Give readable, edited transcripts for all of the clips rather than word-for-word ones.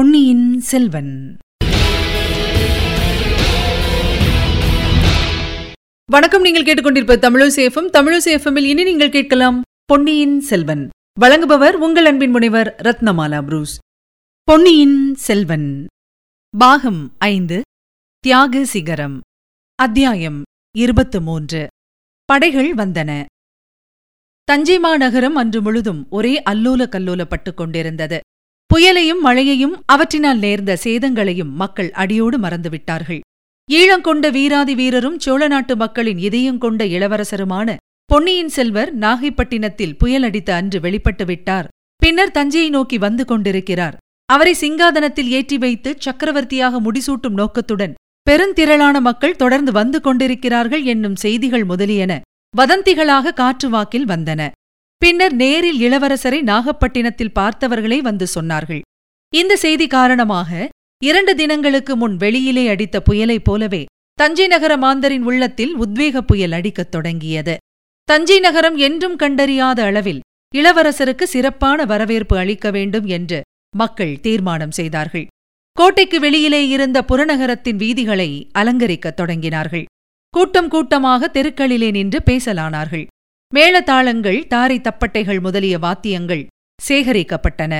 பொன்னியின் செல்வன். வணக்கம். நீங்கள் கேட்டுக்கொண்டிருப்பது தமிழ் ஆஸ் எஃப்எம். தமிழ் ஆஸ் எஃப்எம்மில் இனி நீங்கள் கேட்கலாம் பொன்னியின் செல்வன். வழங்குபவர் உங்கள் அன்பின் முனைவர் ரத்னமாலா ப்ரூஸ். பொன்னியின் செல்வன் பாகம் 5, தியாக சிகரம், அத்தியாயம் 23, படைகள் வந்தன. தஞ்சை மாநகரம் அன்று முழுதும் ஒரே அல்லோல கல்லோலப்பட்டுக் கொண்டிருந்தது. புயலையும் மழையையும் அவற்றினால் நேர்ந்த சேதங்களையும் மக்கள் அடியோடு மறந்துவிட்டார்கள். ஈழங்கொண்ட வீராதி வீரரும் சோழ நாட்டு மக்களின் இதயங்கொண்ட இளவரசருமான பொன்னியின் செல்வர் நாகைப்பட்டினத்தில் புயலடித்த அன்று வெளிப்பட்டு விட்டார். பின்னர் தஞ்சையை நோக்கி வந்து கொண்டிருக்கிறார். அவரை சிங்காதனத்தில் ஏற்றி வைத்து சக்கரவர்த்தியாக முடிசூட்டும் நோக்கத்துடன் பெருந்திரளான மக்கள் தொடர்ந்து வந்து கொண்டிருக்கிறார்கள் என்னும் செய்திகள் முதலியன வதந்திகளாக காற்றுவாக்கில் வந்தன. பின்னர் நேரில் இளவரசரை நாகப்பட்டினத்தில் பார்த்தவர்களே வந்து சொன்னார்கள். இந்த செய்தி காரணமாக 2 தினங்களுக்கு முன் வெளியிலே அடித்த புயலைப் போலவே தஞ்சை நகர மாந்தரின் உள்ளத்தில் உத்வேக புயல் அடிக்கத் தொடங்கியது. தஞ்சை நகரம் என்றும் கண்டறியாத அளவில் இளவரசருக்கு சிறப்பான வரவேற்பு அளிக்க வேண்டும் என்று மக்கள் தீர்மானம் செய்தார்கள். கோட்டைக்கு வெளியிலே இருந்த புறநகரத்தின் வீதிகளை அலங்கரிக்கத் தொடங்கினார்கள். கூட்டம் கூட்டமாக தெருக்களிலே நின்று பேசலானார்கள். மேளதாளங்கள், தாரை தப்பட்டைகள் முதலிய வாத்தியங்கள் சேகரிக்கப்பட்டன.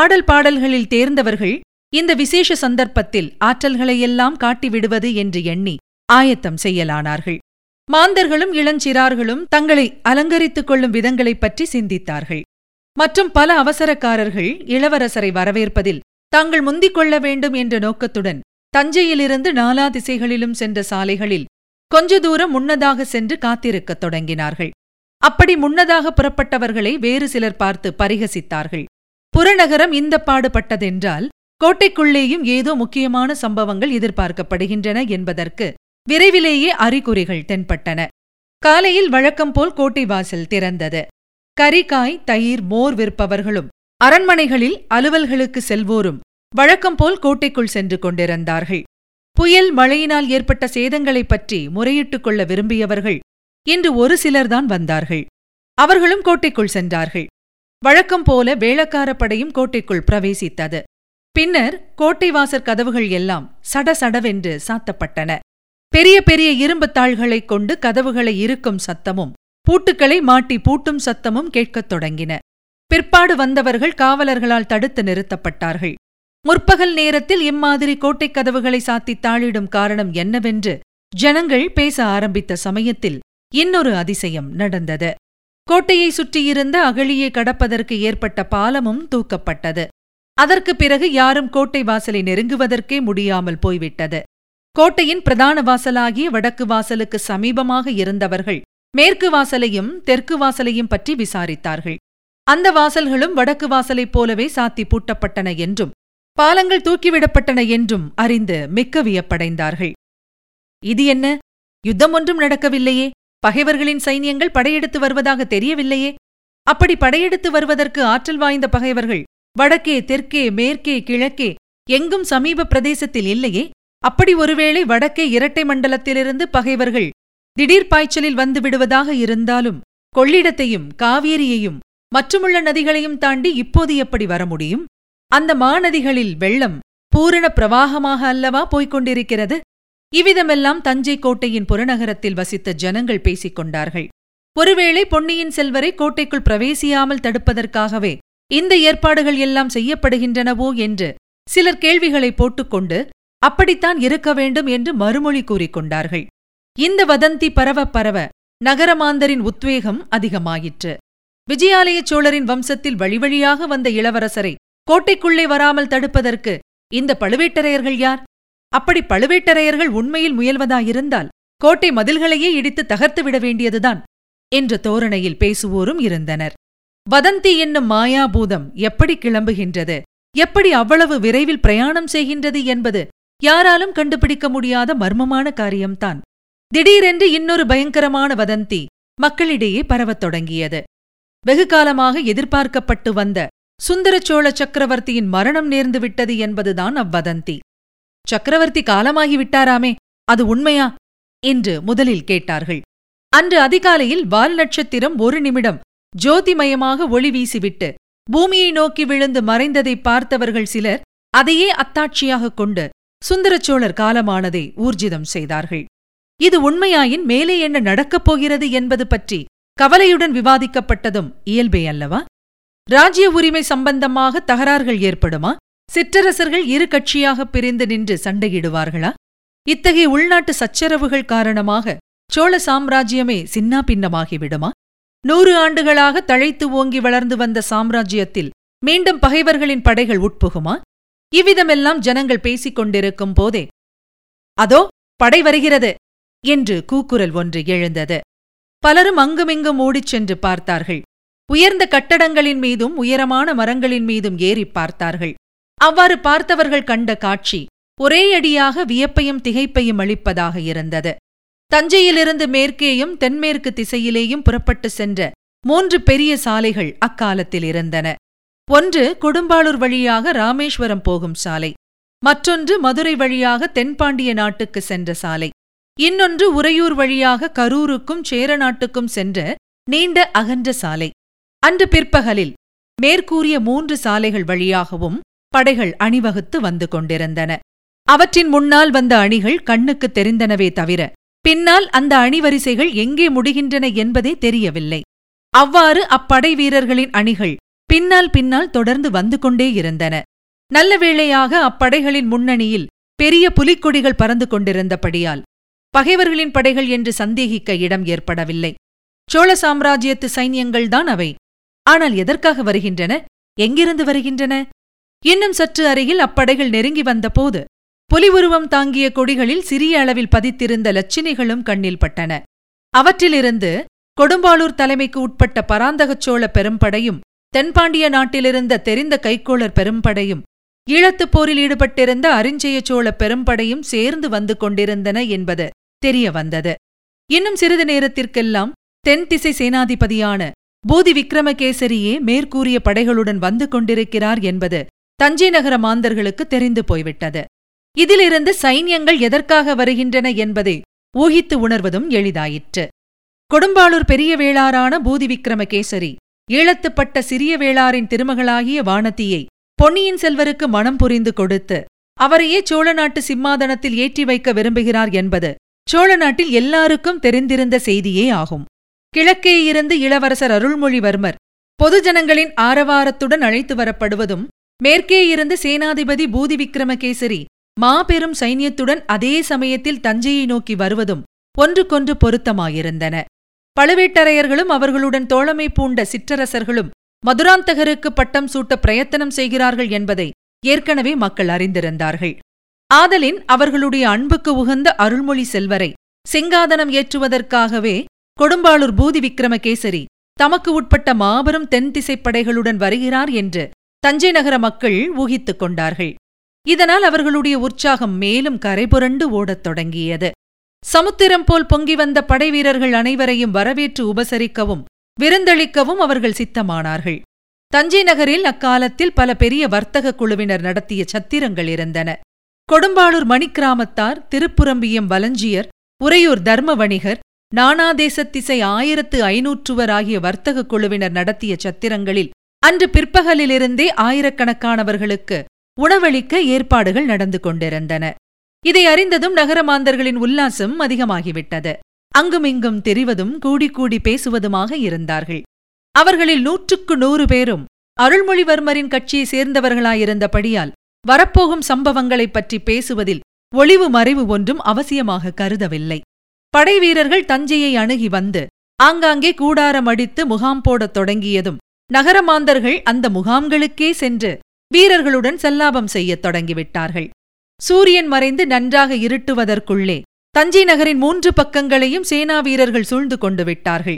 ஆடல் பாடல்களில் தேர்ந்தவர்கள் இந்த விசேஷ சந்தர்ப்பத்தில் ஆற்றல்களையெல்லாம் காட்டிவிடுவது என்று எண்ணி ஆயத்தம் செய்யலானார்கள். மாந்தர்களும் இளஞ்சிறார்களும் தங்களை அலங்கரித்துக் கொள்ளும் விதங்களைப் பற்றி சிந்தித்தார்கள். மற்றும் பல அவசரக்காரர்கள் இளவரசரை வரவேற்பதில் தாங்கள் முந்திக் கொள்ள வேண்டும் என்ற நோக்கத்துடன் தஞ்சையிலிருந்து 4 திசைகளிலும் சென்ற சாலைகளில் கொஞ்ச தூரம் முன்னதாக சென்று காத்திருக்கத் தொடங்கினார்கள். அப்படி முன்னதாக புறப்பட்டவர்களை வேறு சிலர் பார்த்து பரிகசித்தார்கள். புறநகரம் இந்த பாடுபட்டதென்றால் கோட்டைக்குள்ளேயும் ஏதோ முக்கியமான சம்பவங்கள் எதிர்பார்க்கப்படுகின்றன என்பதற்கு விரைவிலேயே அறிகுறிகள் தென்பட்டன. காலையில் வழக்கம்போல் கோட்டை வாசல் திறந்தது. கறிக்காய், தயிர், மோர் விற்பவர்களும் அரண்மனைகளில் அலுவல்களுக்கு செல்வோரும் வழக்கம்போல் கோட்டைக்குள் சென்று கொண்டிருந்தார்கள். புயல் மழையினால் ஏற்பட்ட சேதங்களைப் பற்றி முறையிட்டுக் கொள்ள விரும்பியவர்கள் இன்று ஒரு சிலர்தான் வந்தார்கள். அவர்களும் கோட்டைக்குள் சென்றார்கள். வழக்கம்போல வேளக்கார படையும் கோட்டைக்குள் பிரவேசித்தது. பின்னர் கோட்டை வாசற் கதவுகள் எல்லாம் சடசடவென்று சாத்தப்பட்டன. பெரிய பெரிய இரும்புத் தாள்களைக் கொண்டு கதவுகளை இறுக்கும் சத்தமும் பூட்டுக்களை மாட்டி பூட்டும் சத்தமும் கேட்கத் தொடங்கின. பிற்பாடு வந்தவர்கள் காவலர்களால் தடுத்து நிறுத்தப்பட்டார்கள். முற்பகல் நேரத்தில் இம்மாதிரி கோட்டைக் கதவுகளை சாத்தி தாளிடும் காரணம் என்னவென்று ஜனங்கள் பேச ஆரம்பித்த சமயத்தில் இன்னொரு அதிசயம் நடந்தது. கோட்டையை சுற்றியிருந்த அகழியை கடப்பதற்கு ஏற்பட்ட பாலமும் தூக்கப்பட்டது. அதற்கு பிறகு யாரும் கோட்டை வாசலை நெருங்குவதற்கே முடியாமல் போய்விட்டது. கோட்டையின் பிரதான வாசலாகிய வடக்கு வாசலுக்கு சமீபமாக இருந்தவர்கள் மேற்கு வாசலையும் தெற்கு வாசலையும் பற்றி விசாரித்தார்கள். அந்த வாசல்களும் வடக்கு வாசலைப் போலவே சாத்தி பூட்டப்பட்டன என்றும் பாலங்கள் தூக்கிவிடப்பட்டன என்றும் அறிந்து மிக்க வியப்படைந்தார்கள். இது என்ன, யுத்தம் ஒன்றும் நடக்கவில்லையே, பகைவர்களின் சைனியங்கள் படையெடுத்து வருவதாக தெரியவில்லையே, அப்படி படையெடுத்து வருவதற்கு ஆற்றல் வாய்ந்த பகைவர்கள் வடக்கே, தெற்கே, மேற்கே, கிழக்கே எங்கும் சமீப பிரதேசத்தில் இல்லையே, அப்படி ஒருவேளை வடக்கே இரட்டை மண்டலத்திலிருந்து பகைவர்கள் திடீர் பாய்ச்சலில் வந்து விடுவதாக இருந்தாலும் கொள்ளிடத்தையும் காவேரியையும் மற்றுமுள்ள நதிகளையும் தாண்டி இப்போது எப்படி வர முடியும்? அந்த மாநதிகளில் வெள்ளம் பூரண பிரவாகமாக அல்லவா போய்கொண்டிருக்கிறது? இவ்விதமெல்லாம் தஞ்சை கோட்டையின் புறநகரத்தில் வசித்த ஜனங்கள் பேசிக் கொண்டார்கள். ஒருவேளை பொன்னியின் செல்வரை கோட்டைக்குள் பிரவேசியாமல் தடுப்பதற்காகவே இந்த ஏற்பாடுகள் எல்லாம் செய்யப்படுகின்றனவோ என்று சிலர் கேள்விகளை போட்டுக்கொண்டு அப்படித்தான் இருக்க வேண்டும் என்று மறுமொழி கூறிக்கொண்டார்கள். இந்த வதந்தி பரவ பரவ நகரமாந்தரின் உத்வேகம் அதிகமாயிற்று. விஜயாலய சோழரின் வம்சத்தில் வழிவழியாக வந்த இளவரசரை கோட்டைக்குள்ளே வராமல் தடுப்பதற்கு இந்த பழுவேட்டரையர்கள் யார்? அப்படி பழுவேட்டரையர்கள் உண்மையில் முயல்வதாயிருந்தால் கோட்டை மதில்களையே இடித்து தகர்த்துவிட வேண்டியதுதான் என்ற தோரணையில் பேசுவோரும் இருந்தனர். வதந்தி என்னும் மாயாபூதம் எப்படி கிளம்புகின்றது, எப்படி அவ்வளவு விரைவில் பிரயாணம் செய்கின்றது என்பது யாராலும் கண்டுபிடிக்க முடியாத மர்மமான காரியம்தான். திடீரென்று இன்னொரு பயங்கரமான வதந்தி மக்களிடையே பரவத் தொடங்கியது. வெகு காலமாக எதிர்பார்க்கப்பட்டு வந்த சுந்தரச்சோழ சக்கரவர்த்தியின் மரணம் நேர்ந்துவிட்டது என்பதுதான் அவ்வதந்தி. சக்கரவர்த்தி காலமாகிவிட்டாராமே, அது உண்மையா என்று முதலில் கேட்டார்கள். அன்று அதிகாலையில் வால் நட்சத்திரம் 1 நிமிடம் ஜோதிமயமாக ஒளி வீசிவிட்டு பூமியை நோக்கி விழுந்து மறைந்ததை பார்த்தவர்கள் சிலர் அதையே அத்தாட்சியாகக் கொண்டு சுந்தரச்சோழர் காலமானதை ஊர்ஜிதம் செய்தார்கள். இது உண்மையாயின் மேலே என்ன நடக்கப் போகிறது என்பது பற்றி கவலையுடன் விவாதிக்கப்பட்டதும் இயல்பே அல்லவா? ராஜ்ய உரிமை சம்பந்தமாக தகராறுகள் ஏற்படுமா? சிற்றரசர்கள் இரு கட்சியாக பிரிந்து நின்று சண்டையிடுவார்களா? இத்தகைய உள்நாட்டு சச்சரவுகள் காரணமாக சோழ சாம்ராஜ்யமே சின்னா பின்னமாகிவிடுமா? 100 ஆண்டுகளாக தழைத்து ஓங்கி வளர்ந்து வந்த சாம்ராஜ்யத்தில் மீண்டும் பகைவர்களின் படைகள் உட்புகுமா? இவ்விதமெல்லாம் ஜனங்கள் பேசிக் கொண்டிருக்கும் போதே, அதோ படை வருகிறது என்று கூக்குரல் ஒன்று எழுந்தது. பலரும் அங்குமிங்கும் ஓடிச் சென்று பார்த்தார்கள். உயர்ந்த கட்டடங்களின் மீதும் உயரமான மரங்களின் மீதும் ஏறி பார்த்தார்கள். அவ்வாறு பார்த்தவர்கள் கண்ட காட்சி ஒரேயடியாக வியப்பையும் திகைப்பையும் அளிப்பதாக இருந்தது. தஞ்சையிலிருந்து மேற்கேயும் தென்மேற்கு திசையிலேயும் புறப்பட்டு சென்ற 3 பெரிய சாலைகள் அக்காலத்தில் இருந்தன. ஒன்று கொடும்பாளூர் வழியாக ராமேஸ்வரம் போகும் சாலை, மற்றொன்று மதுரை வழியாக தென்பாண்டிய நாட்டுக்கு சென்ற சாலை, இன்னொன்று உறையூர் வழியாக கரூருக்கும் சேரநாட்டுக்கும் சென்ற நீண்ட அகன்ற சாலை. அன்று பிற்பகலில் மேற்கூறிய 3 சாலைகள் வழியாகவும் படைகள் அணிவகுத்து வந்து கொண்டிருந்தன. அவற்றின் முன்னால் வந்த அணிகள் கண்ணுக்கு தெரிந்தனவே தவிர பின்னால் அந்த அணிவரிசைகள் எங்கே முடிகின்றன என்பதே தெரியவில்லை. அவ்வாறு அப்படை வீரர்களின் அணிகள் பின்னால் பின்னால் தொடர்ந்து வந்து கொண்டே இருந்தன. நல்ல வேளையாக அப்படைகளின் முன்னணியில் பெரிய புலிக்கொடிகள் பறந்து கொண்டிருந்தபடியால் பகைவர்களின் படைகள் என்று சந்தேகிக்க இடம் ஏற்படவில்லை. சோழ சாம்ராஜ்யத்து சைன்யங்கள்தான் அவை. ஆனால் எதற்காக வருகின்றன? எங்கிருந்து வருகின்றன? இன்னும் சற்று அருகில் அப்படைகள் நெருங்கி வந்தபோது புலி உருவம் தாங்கிய கொடிகளில் சிறிய அளவில் பதித்திருந்த லட்சணிகளும் கண்ணில் பட்டன. அவற்றிலிருந்து கொடும்பாளூர் தலைமைக்கு உட்பட்ட பராந்தகச்சோழ பெரும்படையும் தென்பாண்டிய நாட்டிலிருந்த தெரிந்த கைக்கோளர் பெரும்படையும் ஈழத்துப் போரில் ஈடுபட்டிருந்த அரிஞ்சயச்சோழ பெரும்படையும் சேர்ந்து வந்து கொண்டிருந்தன என்பது தெரிய வந்தது. இன்னும் சிறிது நேரத்திற்கெல்லாம் தென் திசை சேனாதிபதியான பூதி விக்ரமகேசரியே மேற்கூறிய படைகளுடன் வந்து கொண்டிருக்கிறார் என்பது தஞ்சை நகர மாந்தர்களுக்கு தெரிந்து போய்விட்டது. இதிலிருந்து சைன்யங்கள் எதற்காக வருகின்றன என்பதை ஊகித்து உணர்வதும் எளிதாயிற்று. கொடும்பாளூர் பெரிய வேளாரான பூதி விக்ரமகேசரி ஈழத்துப்பட்ட சிறிய வேளாரின் திருமகளாகிய வானத்தியை பொன்னியின் செல்வருக்கு மனம் புரிந்து கொடுத்து அவரையே சோழ நாட்டு சிம்மாதனத்தில் ஏற்றி வைக்க விரும்புகிறார் என்பது சோழ நாட்டில் எல்லாருக்கும் தெரிந்திருந்த செய்தியே ஆகும். கிழக்கேயிருந்து இளவரசர் அருள்மொழிவர்மர் பொதுஜனங்களின் ஆரவாரத்துடன் அழைத்து வரப்படுவதும், மேற்கேயிருந்து சேனாதிபதி பூதி விக்ரமகேசரி மாபெரும் சைன்யத்துடன் அதே சமயத்தில் தஞ்சையை நோக்கி வருவதும் ஒன்றுக்கொன்று பொருத்தமாயிருந்தன. பழுவேட்டரையர்களும் அவர்களுடன் தோழமை பூண்ட சிற்றரசர்களும் மதுராந்தகருக்கு பட்டம் சூட்ட பிரயத்தனம் செய்கிறார்கள் என்பதை ஏற்கனவே மக்கள் அறிந்திருந்தார்கள். ஆதலின் அவர்களுடைய அன்புக்கு உகந்த அருள்மொழி செல்வரை சிங்காதனம் ஏற்றுவதற்காகவே கொடும்பாளூர் பூதி விக்ரமகேசரி தமக்கு உட்பட்ட மாபெரும் தென் திசைப்படைகளுடன் வருகிறார் என்று தஞ்சை நகர மக்கள் ஊகித்துக் கொண்டார்கள். இதனால் அவர்களுடைய உற்சாகம் மேலும் கரைபுரண்டு ஓடத் தொடங்கியது. சமுத்திரம் போல் பொங்கி வந்த படை வீரர்கள் அனைவரையும் வரவேற்று உபசரிக்கவும் விருந்தளிக்கவும் அவர்கள் சித்தமானார்கள். தஞ்சை நகரில் அக்காலத்தில் பல பெரிய வர்த்தக குழுவினர் நடத்திய சத்திரங்கள் இருந்தன. கொடும்பாளூர் மணிக்கிராமத்தார், திருப்புரம்பியம் வலஞ்சியர், உறையூர் தர்ம வணிகர், நானாதேச திசை 1500 ஆகிய வர்த்தக குழுவினர் நடத்திய சத்திரங்களில் அன்று பிற்பகலிலிருந்தே ஆயிரக்கணக்கானவர்களுக்கு உணவளிக்க ஏற்பாடுகள் நடந்து கொண்டிருந்தன. இதை அறிந்ததும் நகரமாந்தர்களின் உல்லாசம் அதிகமாகிவிட்டது. அங்குமிங்கும் தெரிவதும் கூடிக்கூடி பேசுவதுமாக இருந்தார்கள். அவர்களில் 100க்கு 100 பேரும் அருள்மொழிவர்மரின் கட்சியை சேர்ந்தவர்களாயிருந்தபடியால் வரப்போகும் சம்பவங்களைப் பற்றி பேசுவதில் ஒளிவு மறைவு ஒன்றும் அவசியமாக கருதவில்லை. படை வீரர்கள் தஞ்சையை அணுகி வந்து ஆங்காங்கே கூடாரம் அடித்து முகாம் போடத் தொடங்கியதும் நகரமாந்தர்கள் அந்த முகாம்களுக்கே சென்று வீரர்களுடன் சல்லாபம் செய்யத் தொடங்கிவிட்டார்கள். சூரியன் மறைந்து நன்றாக இருட்டுவதற்குள்ளே தஞ்சை நகரின் 3 பக்கங்களையும் சேனா வீரர்கள் சூழ்ந்து கொண்டு விட்டார்கள்.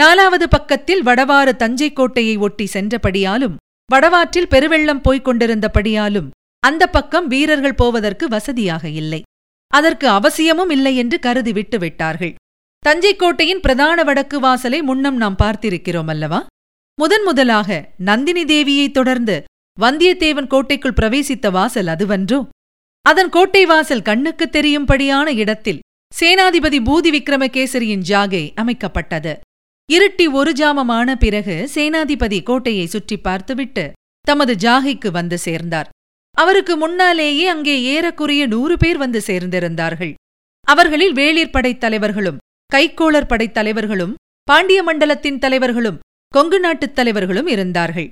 4வது பக்கத்தில் வடவாறு தஞ்சை கோட்டையை ஒட்டி சென்றபடியாலும் வடவாற்றில் பெருவெள்ளம் போய்க் கொண்டிருந்தபடியாலும் அந்த பக்கம் வீரர்கள் போவதற்கு வசதியாக இல்லை. அதற்கு அவசியமும் இல்லை என்று கருதி விட்டு விட்டார்கள். தஞ்சை கோட்டையின் பிரதான வடக்கு வாசலை முன்னம் நாம் பார்த்திருக்கிறோம் அல்லவா? முதன்முதலாக நந்தினி தேவியை தொடர்ந்து வந்தியத்தேவன் கோட்டைக்குள் பிரவேசித்த வாசல் அதுவன்றோ? அதன் கோட்டை வாசல் கண்ணுக்கு தெரியும்படியான இடத்தில் சேனாதிபதி பூதி விக்ரமகேசரியின் ஜாகை அமைக்கப்பட்டது. இருட்டி ஒரு ஜாமமான பிறகு சேனாதிபதி கோட்டையை சுற்றி பார்த்துவிட்டு தமது ஜாகைக்கு வந்து சேர்ந்தார். அவருக்கு முன்னாலேயே அங்கே ஏறக்குறைய 100 பேர் வந்து சேர்ந்திருந்தார்கள். அவர்களில் வேளிர் படைத் தலைவர்களும் கைக்கோளர் படைத் தலைவர்களும் பாண்டிய மண்டலத்தின் தலைவர்களும் கொங்கு நாட்டுத் தலைவர்களும் இருந்தார்கள்.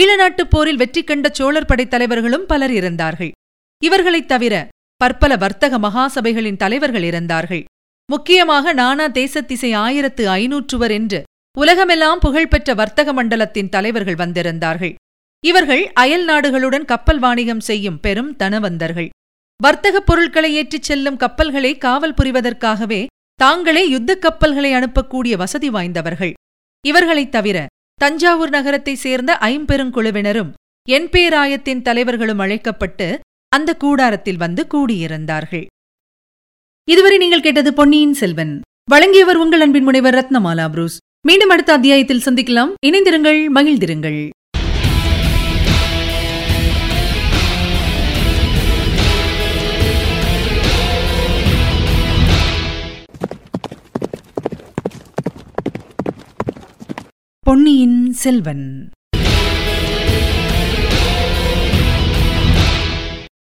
ஈழநாட்டுப் போரில் வெற்றி கண்ட சோழர் படைத் தலைவர்களும் பலர் இருந்தார்கள். இவர்களைத் தவிர பற்பல வர்த்தக மகாசபைகளின் தலைவர்கள் இருந்தார்கள். முக்கியமாக நானாதேச திசை 1500வர் என்று உலகமெல்லாம் புகழ்பெற்ற வர்த்தக மண்டலத்தின் தலைவர்கள் வந்திருந்தார்கள். இவர்கள் அயல் நாடுகளுடன் கப்பல் வாணிகம் செய்யும் பெரும் தனவந்தர்கள். வர்த்தகப் பொருட்களை ஏற்றிச் செல்லும் கப்பல்களை காவல் புரிவதற்காகவே தாங்களே யுத்தக் கப்பல்களை அனுப்பக்கூடிய வசதி வாய்ந்தவர்கள். இவர்களைத் தவிர தஞ்சாவூர் நகரத்தைச் சேர்ந்த 5 பெருங்குழுவினரும் என்பேராயத்தின் தலைவர்களும் அழைக்கப்பட்டு அந்த கூடாரத்தில் வந்து கூடியிருந்தார்கள். இதுவரை நீங்கள் கேட்டது பொன்னியின் செல்வன். வழங்கியவர் உங்கள் அன்பின் முனைவர் ரத்னமாலா ப்ரூஸ். மீண்டும் அடுத்த அத்தியாயத்தில் சந்திக்கலாம். இணைந்திருங்கள், மகிழ்ந்திருங்கள். பொன்னியின் செல்வன்.